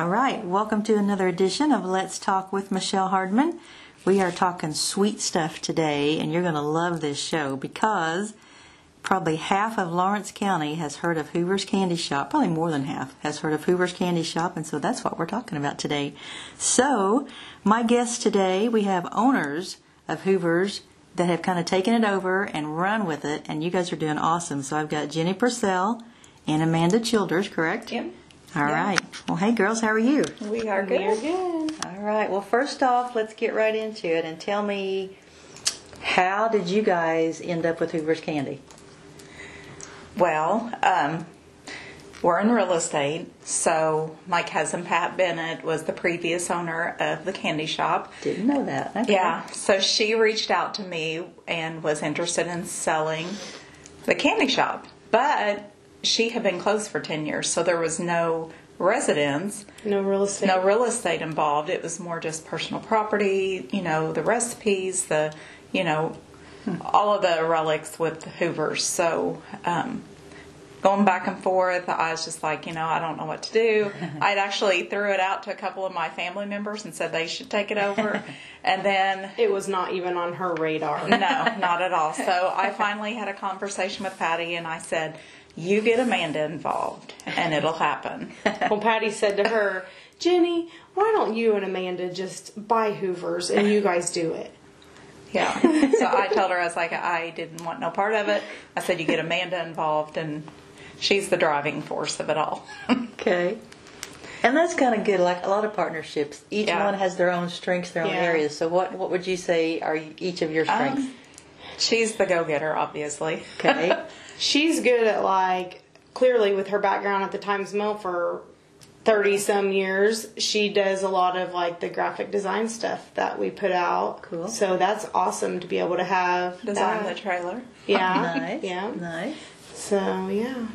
All right, welcome to another edition of Let's Talk with Michelle Hardman. We are talking sweet stuff today, and you're going to love this show because probably half of Lawrence County has heard of Hoover's Candy Shop, probably more than half has heard of Hoover's Candy Shop, and so that's what we're talking about today. So my guests today, we have owners of Hoover's that have kind of taken it over and run with it, and you guys are doing awesome. So I've got Jenny Purcell and Amanda Childers, correct? Yep. All right. Well, hey, girls, how are you? We are good. We're good. All right. Well, first off, let's get right into it and tell me, how did you guys end up with Hoover's Candy? Well, we're in real estate, so my cousin Pat Bennett was the previous owner of the candy shop. Didn't know that. Okay. Yeah. So she reached out to me and was interested in selling the candy shop, but she had been closed for 10 years, so there was no residence. No real estate involved. It was more just personal property, you know, the recipes, the, you know, all of the relics with Hoover's. So going back and forth, I was just like, you know, I don't know what to do. I'd actually threw it out to a couple of my family members and said they should take it over. And then it was not even on her radar. No, not at all. So I finally had a conversation with Patty, and I said, you get Amanda involved, and it'll happen. Well, Patty said to her, Jenny, why don't you and Amanda just buy Hoover's and you guys do it? Yeah. So I told her, I was like, I didn't want no part of it. I said, you get Amanda involved, and she's the driving force of it all. Okay. And that's kind of good, like a lot of partnerships. Each one has their own strengths, their own areas. So what would you say are each of your strengths? She's the go-getter, obviously. Okay. She's good at, like, clearly with her background at the Times Mail for 30-some years, she does a lot of, like, the graphic design stuff that we put out. Cool. So that's awesome to be able to have. Design the trailer. Yeah. Nice. Yeah. Nice. So, yeah.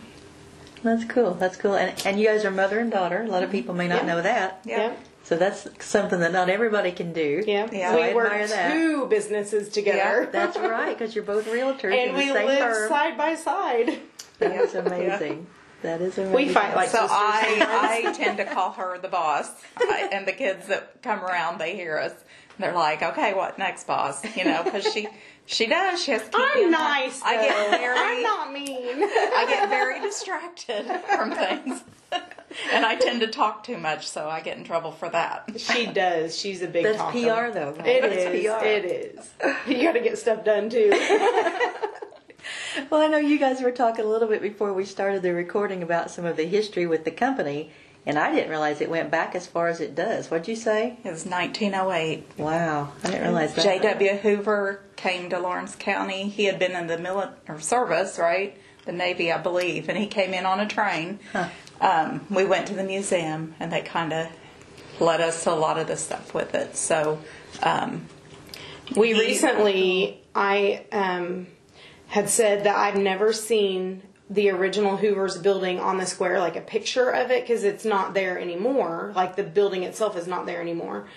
That's cool. That's cool. And you guys are mother and daughter. A lot of people may not know that. Yeah. Yep. So that's something that not everybody can do. Yeah, yeah. So we work two businesses together. Yeah, that's right, because you're both realtors. And we live side by side. That's amazing. Yeah. That is amazing. We fight like sisters. So I tend to call her the boss, and the kids that come around, they hear us. They're like, okay, what next, boss? You know, because she does. She has to keep I'm nice, though. I'm not mean. I get very distracted from things. And I tend to talk too much, so I get in trouble for that. She does. She's a big talker. That's PR, though. Right? It is. You got to get stuff done, too. Well, I know you guys were talking a little bit before we started the recording about some of the history with the company, and I didn't realize it went back as far as it does. What'd you say? It was 1908. Wow. I didn't realize that. J.W. Hoover came to Lawrence County. He had been in the military service, right? The Navy, I believe, and he came in on a train. Huh. We went to the museum, and they kind of led us to a lot of the stuff with it. So we recently, I had said that I've never seen the original Hoover's building on the square, like a picture of it, because it's not there anymore. Like the building itself is not there anymore.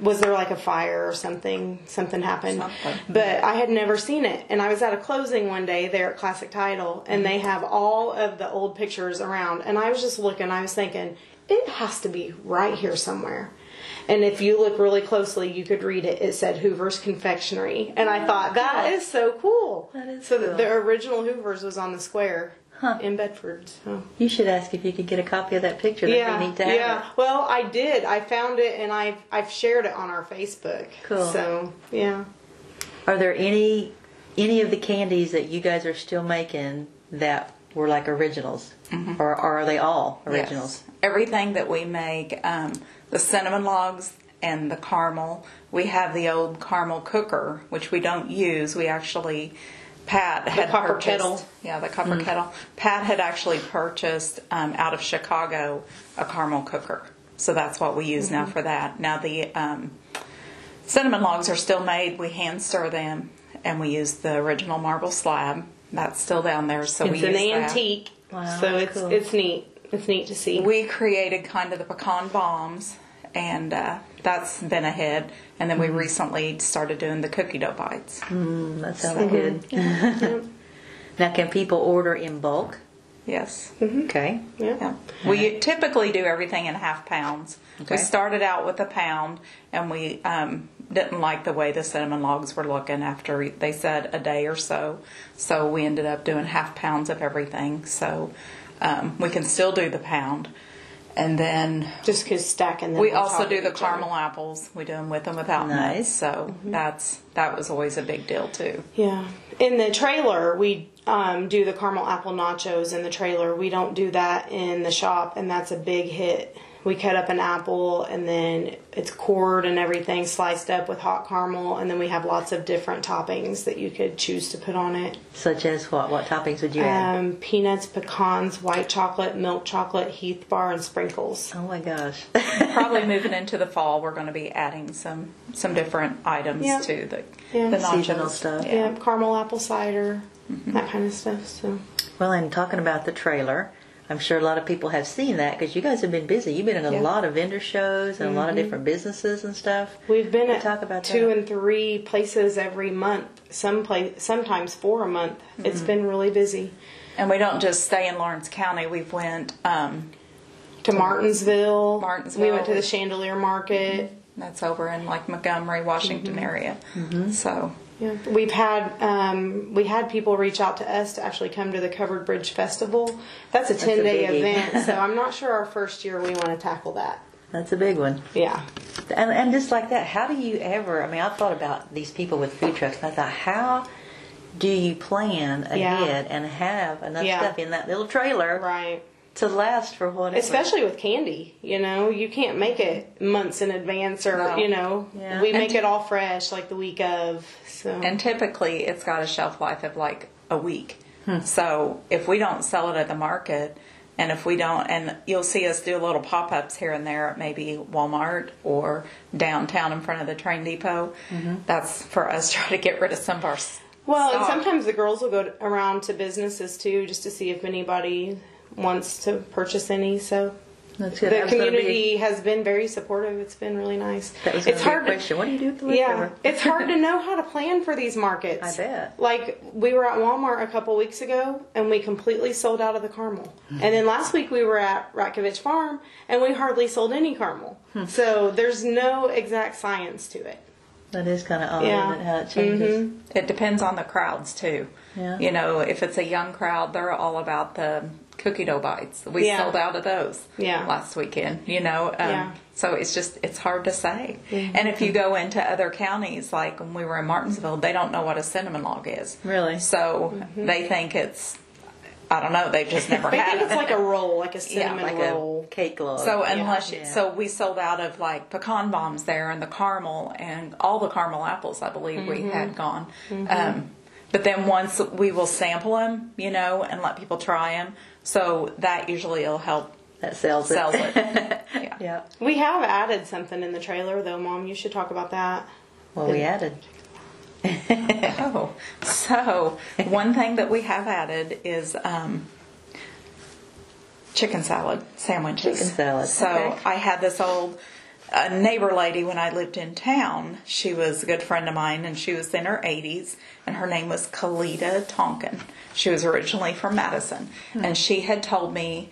Was there like a fire or something? Something happened. But I had never seen it. And I was at a closing one day there at Classic Title, and they have all of the old pictures around. And I was just looking. I was thinking, it has to be right here somewhere. And if you look really closely, you could read it. It said Hoover's Confectionery. And I thought, that is so cool. That is so cool. The original Hoover's was on the square. Huh. In Bedford. So. You should ask if you could get a copy of that picture. That'd be neat to have. Yeah. Well, I did. I found it, and I've shared it on our Facebook. Cool. So yeah. Are there any of the candies that you guys are still making that were like originals, or are they all originals? Yes. Everything that we make, the cinnamon logs and the caramel. We have the old caramel cooker, which we don't use. We actually. Pat had purchased the copper kettle. Pat had actually purchased out of Chicago a caramel cooker, so that's what we use now for that. Now the cinnamon logs are still made. We hand stir them, and we use the original marble slab. That's still down there, so we use that. It's an antique, so it's cool. It's neat. It's neat to see. We created kind of the pecan bombs, and that's been a hit. And then we recently started doing the cookie dough bites. That sounds good. Now, can people order in bulk? Yes. Mm-hmm. Okay. Yeah. Yeah. We typically do everything in half pounds. Okay. We started out with a pound, and we didn't like the way the cinnamon logs were looking after they said a day or so. So we ended up doing half pounds of everything. So we can still do the pound. And then just because stacking them, we also do the caramel apples. We do them with and without nuts. So that was always a big deal too. Yeah. In the trailer, we do the caramel apple nachos in the trailer. We don't do that in the shop, and that's a big hit. We cut up an apple, and then it's cored and everything, sliced up with hot caramel, and then we have lots of different toppings that you could choose to put on it. Such as what? What toppings would you add? Peanuts, pecans, white chocolate, milk chocolate, Heath bar, and sprinkles. Oh, my gosh. Probably moving into the fall, we're going to be adding some different items to the nachos. Seasonal stuff. Yeah, caramel apple cider, that kind of stuff. So. Well, and talking about the trailer, I'm sure a lot of people have seen that because you guys have been busy. You've been in a lot of vendor shows and a lot of different businesses and stuff. We've been at two and three places every month, sometimes 4 a month. Mm-hmm. It's been really busy. And we don't just stay in Lawrence County. We've went to Martinsville. We went to the Chandelier Market. That's over in like Montgomery, Washington area. Mm-hmm. So. Yeah. We've had we had people reach out to us to actually come to the Covered Bridge Festival. That's a 10-day event, so I'm not sure our first year we want to tackle that. That's a big one. Yeah. And just like that, how do you ever, I mean, I've thought about these people with food trucks, and I thought, how do you plan ahead and have enough stuff in that little trailer to last for whatever? Especially with candy, you know, you can't make it months in advance or, you know, we make it all fresh like the week of. So. And typically it's got a shelf life of like a week. So if we don't sell it at the market and if we don't, and you'll see us do little pop-ups here and there at maybe Walmart or downtown in front of the train depot. That's for us trying to get rid of some of our stock. Well, and sometimes the girls will go around to businesses too just to see if anybody wants to purchase any, so that's good. The community has been very supportive. It's been really nice. That was it's hard question. What do you do with the leftover? It's hard to know how to plan for these markets. I bet. Like we were at Walmart a couple weeks ago, and we completely sold out of the caramel. And then last week we were at Ratkovich Farm, and we hardly sold any caramel. So there's no exact science to it. That is kind of odd how it changes. It depends on the crowds too. Yeah. You know, if it's a young crowd, they're all about the cookie dough bites. We sold out of those last weekend, you know. So it's just, it's hard to say. And if you go into other counties, like when we were in Martinsville, they don't know what a cinnamon log is. Really? So they think it's, I don't know, they've just never had it. It's like a roll, like a cinnamon roll. Cake log. So unless so we sold out of like pecan bombs there and the caramel and all the caramel apples, I believe we had gone. But then once we will sample them, you know, and let people try them. So that usually will help. That sells it. Yeah. We have added something in the trailer, though, Mom. You should talk about that. Well, we added. So one thing that we have added is chicken salad sandwiches. Chicken salad. So I had this old neighbor lady when I lived in town. She was a good friend of mine, and she was in her 80s, and her name was Kalita Tonkin. She was originally from Madison, and she had told me,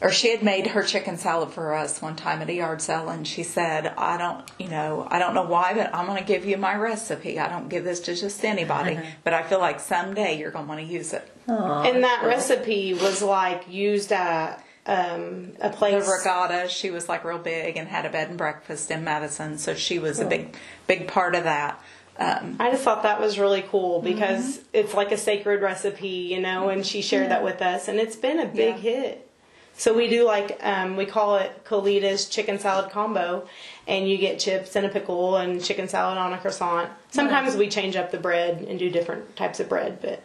or she had made her chicken salad for us one time at a yard sale, and she said, I don't know why, but I'm going to give you my recipe. I don't give this to just anybody, but I feel like someday you're going to want to use it. Aww, and that recipe was like used at a place. The Regatta. She was like real big and had a bed and breakfast in Madison, so she was a big part of that. I just thought that was really cool because it's like a sacred recipe, you know, and she shared that with us, and it's been a big hit. So we do like, we call it Kalita's Chicken Salad Combo, and you get chips and a pickle and chicken salad on a croissant. Sometimes we change up the bread and do different types of bread, but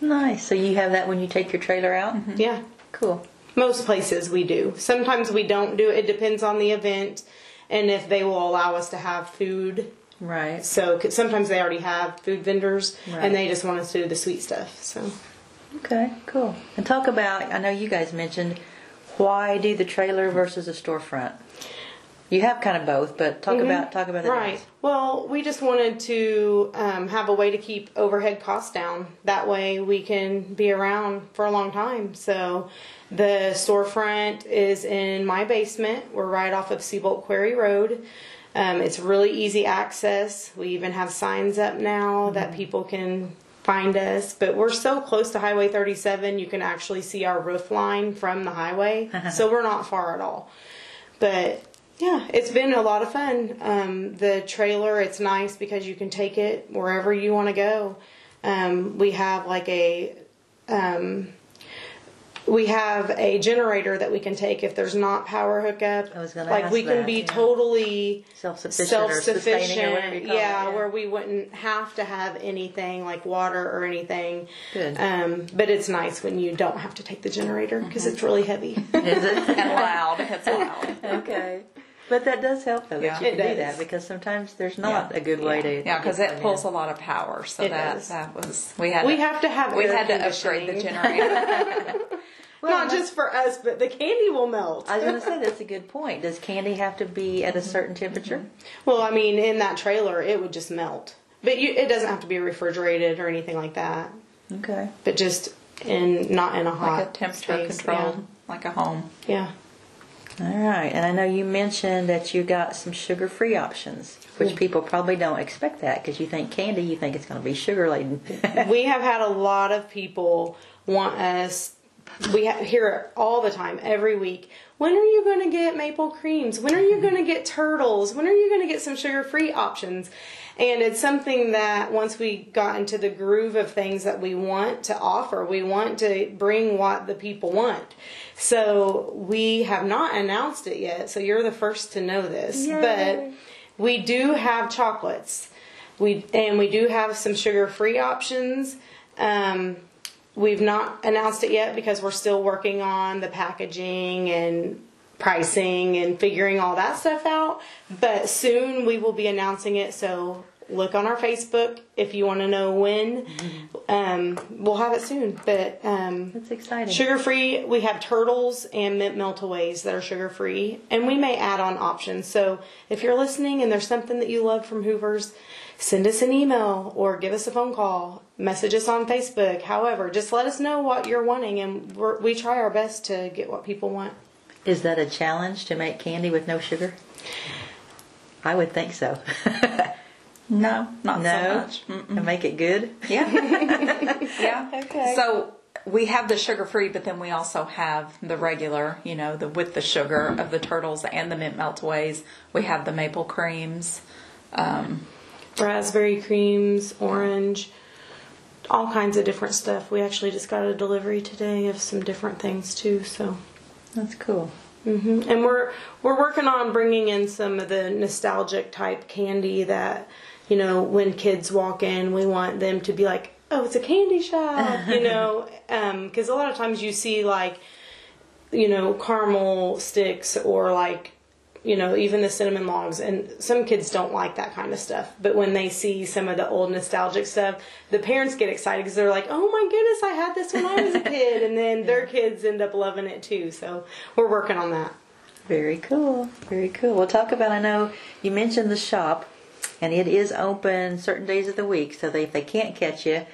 Nice. So you have that when you take your trailer out? Yeah. Cool. Most places we do. Sometimes we don't do it. It depends on the event and if they will allow us to have food. Right. So sometimes they already have food vendors, and they just want us to do the sweet stuff. So. Okay, cool. And talk about, I know you guys mentioned, why do the trailer versus a storefront? You have kind of both, but talk about it. Right. Well, we just wanted to have a way to keep overhead costs down. That way we can be around for a long time. So the storefront is in my basement. We're right off of Seabolt Quarry Road. It's really easy access. We even have signs up now that people can find us. But we're so close to Highway 37, you can actually see our roof line from the highway. So we're not far at all. But yeah, it's been a lot of fun. The trailer, it's nice because you can take it wherever you want to go. We have like a generator that we can take if there's not power hookup. I was gonna ask we can be totally self-sufficient. Or sustaining or whatever you call it. Where we wouldn't have to have anything like water or anything. Good. But it's nice when you don't have to take the generator because it's really heavy. Is it? And loud. It's loud. Okay. But that does help, though, that you can do that, because sometimes there's not a good way to... Yeah, because it pulls a lot of power, so that was... We had to upgrade the generator. Well, not just for us, but the candy will melt. I was going to say, that's a good point. Does candy have to be at a certain temperature? Well, I mean, in that trailer, it would just melt. But it doesn't have to be refrigerated or anything like that. Okay. But just not in a hot like a temperature controlled, like a home. Yeah. All right, and I know you mentioned that you got some sugar-free options, which people probably don't expect that because you think candy, you think it's going to be sugar-laden. We have had a lot of people want us, we hear it all the time, every week, when are you going to get maple creams? When are you going to get turtles? When are you going to get some sugar-free options? And it's something that once we got into the groove of things that we want to offer, we want to bring what the people want. So we have not announced it yet, so you're the first to know this. Yay. But we do have chocolates. We do have some sugar-free options. We've not announced it yet because we're still working on the packaging and pricing and figuring all that stuff out, but soon we will be announcing it, so look on our Facebook if you want to know when. We'll have it soon, but that's exciting. Sugar-free, we have turtles and mint meltaways that are sugar-free, and we may add on options. So if you're listening and there's something that you love from Hoover's, send us an email or give us a phone call, message us on Facebook, however, just let us know what you're wanting, and we try our best to get what people want. Is that a challenge to make candy with no sugar? I would think so. No, not so much. And make it good? Yeah. Yeah. Okay. So we have the sugar-free, but then we also have the regular, with the sugar of the turtles and the mint meltaways. We have the maple creams. Raspberry creams, orange, all kinds of different stuff. We actually just got a delivery today of some different things, too, so... That's cool. Mm-hmm. And we're working on bringing in some of the nostalgic type candy that, when kids walk in, we want them to be like, oh, it's a candy shop, because a lot of times you see caramel sticks or even the cinnamon logs, and some kids don't like that kind of stuff. But when they see some of the old nostalgic stuff, the parents get excited because they're like, oh my goodness, I had this when I was a kid. And then their kids end up loving it too. So we're working on that. Very cool. Very cool. Well, talk about, I know you mentioned the shop, and it is open certain days of the week. So if they can't catch you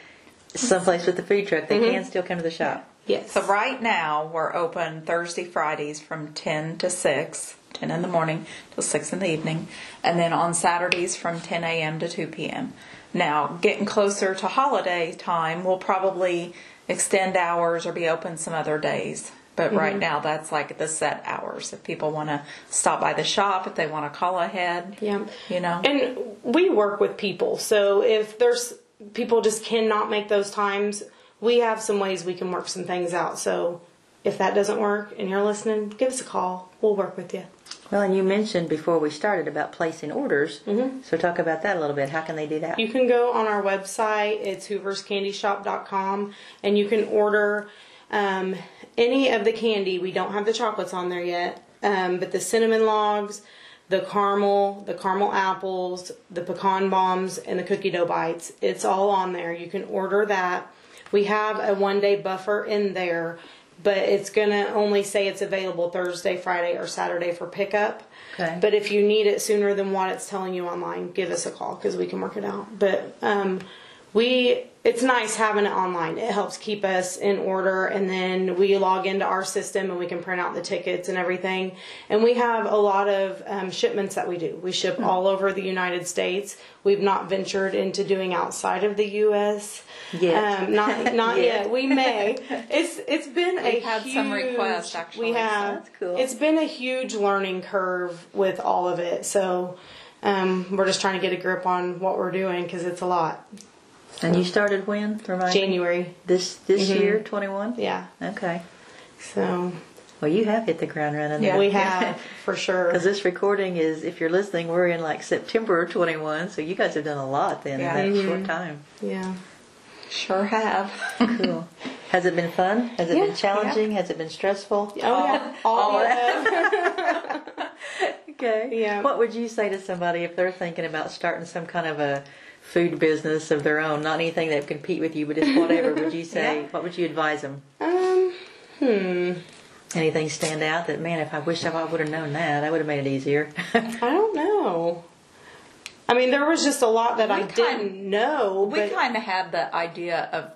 someplace with the food truck, they can still come to the shop. Yes. So right now we're open Thursday, Fridays from 10 to 6. 10 in the morning till 6 in the evening, and then on Saturdays from 10 a.m. to 2 p.m. Now, getting closer to holiday time, we'll probably extend hours or be open some other days. But right now, that's like the set hours. If people want to stop by the shop, if they want to call ahead, And we work with people, so if there's people just cannot make those times, we have some ways we can work some things out. So if that doesn't work and you're listening, give us a call. We'll work with you. Well, and you mentioned before we started about placing orders, so talk about that a little bit. How can they do that? You can go on our website. It's hooverscandyshop.com, and you can order any of the candy. We don't have the chocolates on there yet, but the cinnamon logs, the caramel apples, the pecan bombs, and the cookie dough bites. It's all on there. You can order that. We have a one-day buffer in there but it's going to only say it's available Thursday, Friday, or Saturday for pickup. Okay. But if you need it sooner than what it's telling you online, give us a call because we can work it out. But it's nice having it online. It helps keep us in order, and then we log into our system and we can print out the tickets and everything. And we have a lot of shipments that we do. We ship all over the United States. We've not ventured into doing outside of the U.S. yet. Not yet. We may. It's been We've a had huge, some requests actually. We have. So that's cool. It's been a huge learning curve with all of it. So we're just trying to get a grip on what we're doing because it's a lot. And you started when? January. This year, 21? Yeah. Okay. So. Well, you have hit the ground running. Yeah, we have, for sure. Because this recording is, if you're listening, we're in like September of 21, so you guys have done a lot then in that short time. Yeah. Sure have. Cool. Has it been fun? Has it been challenging? Yeah. Has it been stressful? Oh, yeah. All of it. Okay. Yeah. What would you say to somebody if they're thinking about starting some kind of a food business of their own, not anything that would compete with you, but just whatever, would you say, what would you advise them? Anything stand out that, man, if I wish I would have known that, I would have made it easier? I don't know. I mean, there was just a lot that I didn't know. We kind of had the idea of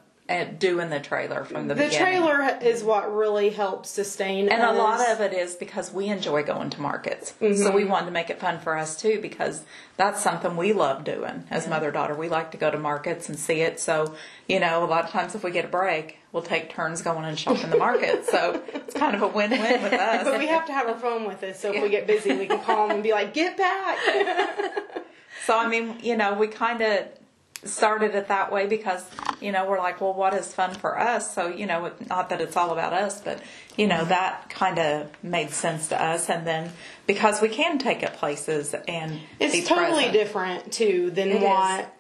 doing the trailer from the beginning. The trailer is what really helps sustain us. And a lot of it is because we enjoy going to markets. Mm-hmm. So we wanted to make it fun for us, too, because that's something we love doing as mother-daughter. We like to go to markets and see it. So, you know, a lot of times if we get a break, we'll take turns going and shopping the market. So it's kind of a win-win with us. But we have to have our phone with us. So if we get busy, we can call them and be like, get back. So, I mean, you know, we kind of started it that way because, you know, we're like, well, what is fun for us? So, you know, not that it's all about us, but, you know, that kind of made sense to us. And then because we can take it places and it's totally different, too, than what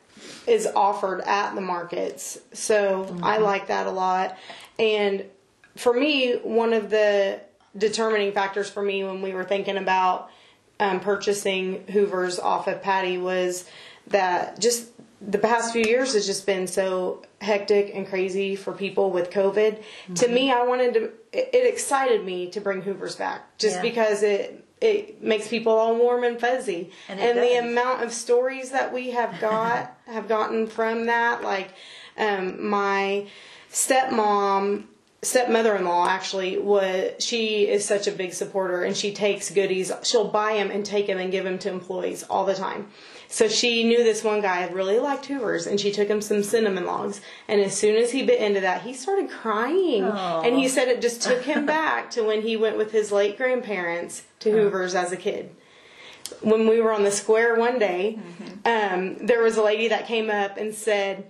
is offered at the markets. So I like that a lot. And for me, one of the determining factors for me when we were thinking about purchasing Hoover's off of Patty was that just the past few years has just been so hectic and crazy for people with COVID. Mm-hmm. To me, I wanted to, it excited me to bring Hoover's back just because it makes people all warm and fuzzy. And the amount of stories that we have gotten from that, like my stepmother-in-law actually she is such a big supporter, and she takes goodies. She'll buy them and take them and give them to employees all the time. So she knew this one guy really liked Hoover's, and she took him some cinnamon logs. And as soon as he bit into that, he started crying. Aww. And he said it just took him back to when he went with his late grandparents to Hoover's as a kid. When we were on the square one day, there was a lady that came up and said,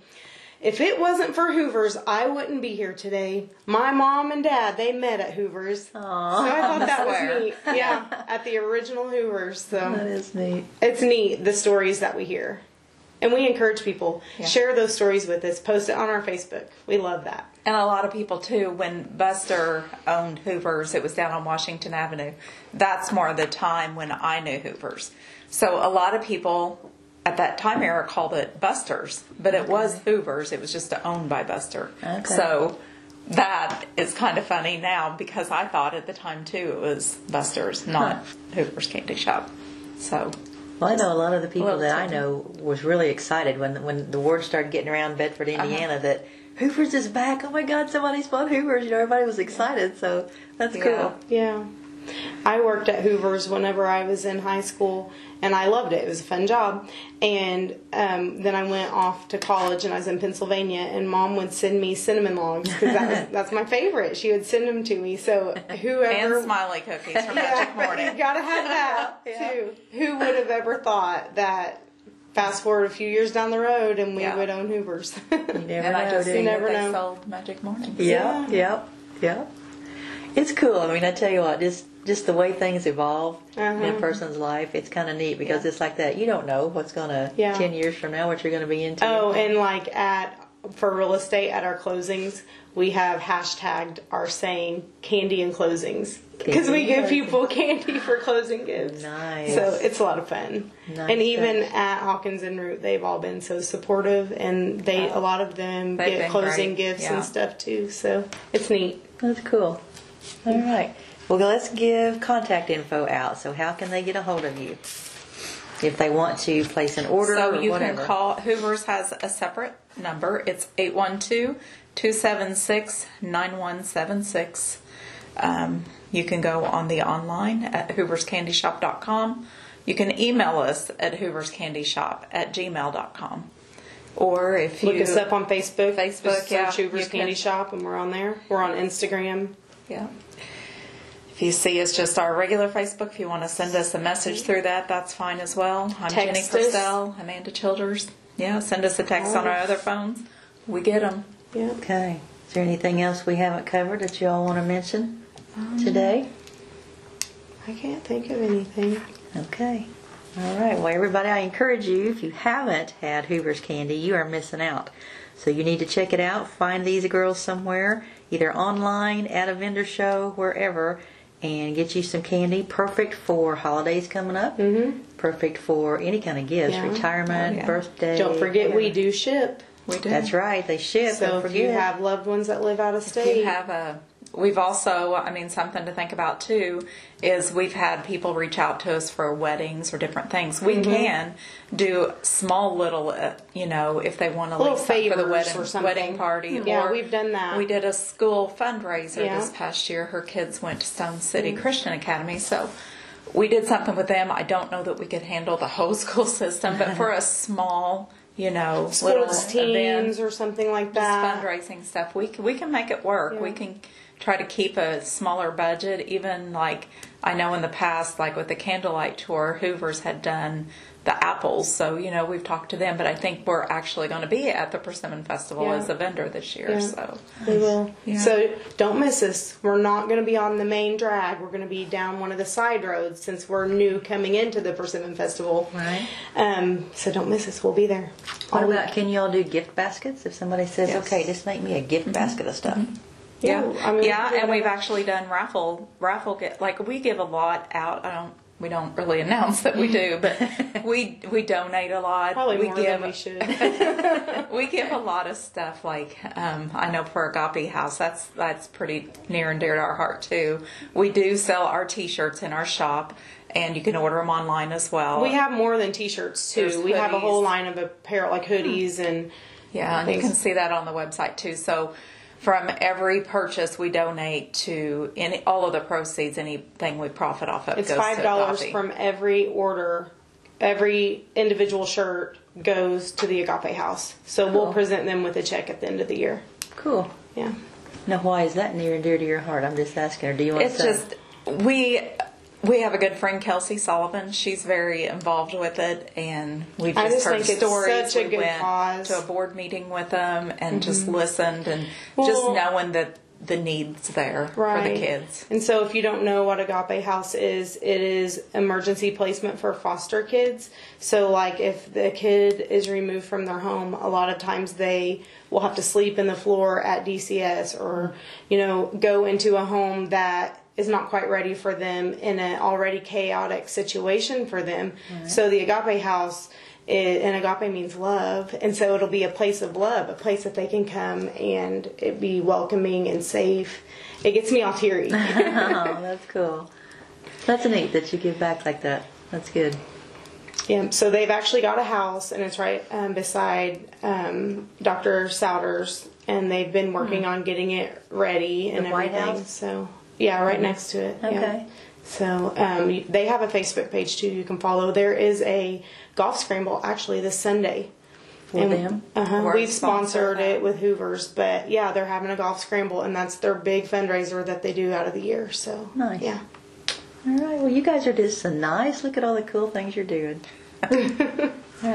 if it wasn't for Hoover's, I wouldn't be here today. My mom and dad, they met at Hoover's. Aww, so I thought that was neat. Yeah, at the original Hoover's. So that is neat. It's neat, the stories that we hear. And we encourage people, share those stories with us. Post it on our Facebook. We love that. And a lot of people, too, when Buster owned Hoover's, it was down on Washington Avenue. That's more the time when I knew Hoover's. So a lot of people at that time era called it Buster's, but it was Hoover's. It was just owned by Buster. Okay. So that is kind of funny now because I thought at the time, too, it was Buster's, not Hoover's Candy Shop. So, well, I know a lot of the people that I know was really excited when the word started getting around Bedford, Indiana, that Hoover's is back. Oh, my God, somebody's bought Hoover's. You know, everybody was excited, so that's cool. Yeah. I worked at Hoover's whenever I was in high school, and I loved it. It was a fun job. And then I went off to college, and I was in Pennsylvania, and Mom would send me cinnamon logs because that's my favorite. She would send them to me. So whoever and Smiley cookies from Magic Morning, you gotta have that too. Who would have ever thought that? Fast forward a few years down the road, and we would own Hoover's. You never know. Sold Magic Morning. Yeah. It's cool. I mean, I tell you what, just the way things evolve in a person's life, it's kind of neat because it's like that. You don't know what's going to, 10 years from now, what you're going to be into. Oh, and like for real estate at our closings, we have hashtagged our saying, candy and closings. Because we give people candy for closing gifts. Nice. So it's a lot of fun. Nice. And even at Hawkins and Root, they've all been so supportive, and they a lot of them get closing gifts and stuff too. So it's neat. That's cool. All right. Well, let's give contact info out. So how can they get a hold of you if they want to place an order or whatever? Can call. Hoover's has a separate number. It's 812-276-9176. You can go on the online at hooverscandyshop.com. You can email us at hooverscandyshop@gmail.com. Or if you... Look us up on Facebook. Facebook, yeah. Search Hoover's Candy Shop, and we're on there. We're on Instagram. Yeah. If you see it's just our regular Facebook, if you want to send us a message through that, that's fine as well. I'm Jenny Purcell, Amanda Childers. Yeah, send us a text on our other phones. We get them. Yeah. Okay. Is there anything else we haven't covered that you all want to mention today? I can't think of anything. Okay. All right. Well, everybody, I encourage you, if you haven't had Hoover's Candy, you are missing out. So you need to check it out. Find these girls somewhere, either online, at a vendor show, wherever, and get you some candy. Perfect for holidays coming up. Mm-hmm. Perfect for any kind of gifts, retirement, birthday. Don't forget we do ship. We do. That's right. They ship. So don't forget. If you have loved ones that live out of state. If you have a... We've also, I mean, something to think about, too, is we've had people reach out to us for weddings or different things. We can do small little, you know, if they want to leave something for the wedding party. Yeah, or we've done that. We did a school fundraiser this past year. Her kids went to Stone City Christian Academy, so we did something with them. I don't know that we could handle the whole school system, but for a small... You know, sports little teams or something like that. Just fundraising stuff. We can make it work. Yeah. We can try to keep a smaller budget. Even like I know in the past, like with the candlelight tour, Hoover's had done the apples. So you know we've talked to them, but I think we're actually going to be at the Persimmon Festival as a vendor this year. Yeah. So we will. Yeah. So don't miss us. We're not going to be on the main drag. We're going to be down one of the side roads since we're new coming into the Persimmon Festival. Right. So don't miss us. We'll be there. What about, can you all do gift baskets? If somebody says, okay, just make me a gift basket of stuff. Mm-hmm. Yeah. I mean, and we've actually done raffle, we give a lot out. We don't really announce that we do, but we donate a lot. Probably more than we should. We give a lot of stuff. Like I know for Agape House, that's pretty near and dear to our heart too. We do sell our T-shirts in our shop, and you can order them online as well. We have more than T-shirts too. We have a whole line of apparel, like hoodies and and you can see that on the website too. So. From every purchase, we donate to all of the proceeds. Anything we profit off of, it's goes $5 to from every order. Every individual shirt goes to the Agape House. So we'll present them with a check at the end of the year. Cool. Yeah. Now, why is that near and dear to your heart? I'm just asking. Or do you want to? It's just we have a good friend, Kelsey Sullivan. She's very involved with it, and we just heard stories. It's such a good cause. We went to a board meeting with them and just listened, and just knowing that the needs there for the kids. And so, if you don't know what Agape House is, it is emergency placement for foster kids. So, like if the kid is removed from their home, a lot of times they will have to sleep in the floor at DCS, or go into a home that is not quite ready for them in an already chaotic situation for them. Right. So the Agape House, and agape means love, and so it'll be a place of love, a place that they can come and it be welcoming and safe. It gets me all teary. Oh, that's cool. That's neat that you give back like that. That's good. Yeah, so they've actually got a house, and it's right beside Dr. Souter's, and they've been working on getting it ready and everything. White House? So. Yeah, right next to it. Okay. Yeah. So they have a Facebook page, too, you can follow. There is a golf scramble, actually, this Sunday. For them? Uh-huh. We've sponsored it with Hoover's. But, yeah, they're having a golf scramble, and that's their big fundraiser that they do out of the year. So, nice. Yeah. All right. Well, you guys are just so nice. Look at all the cool things you're doing. All right.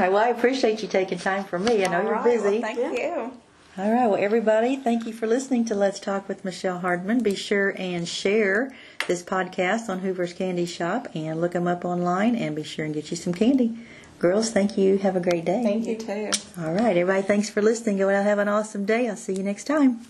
Well, I appreciate you taking time for me. I know you're busy. Well, thank you. All right, well, everybody, thank you for listening to Let's Talk with Michelle Hardman. Be sure and share this podcast on Hoover's Candy Shop and look them up online, and be sure and get you some candy. Girls, thank you. Have a great day. Thank you, too. All right, everybody, thanks for listening. Go out and have an awesome day. I'll see you next time.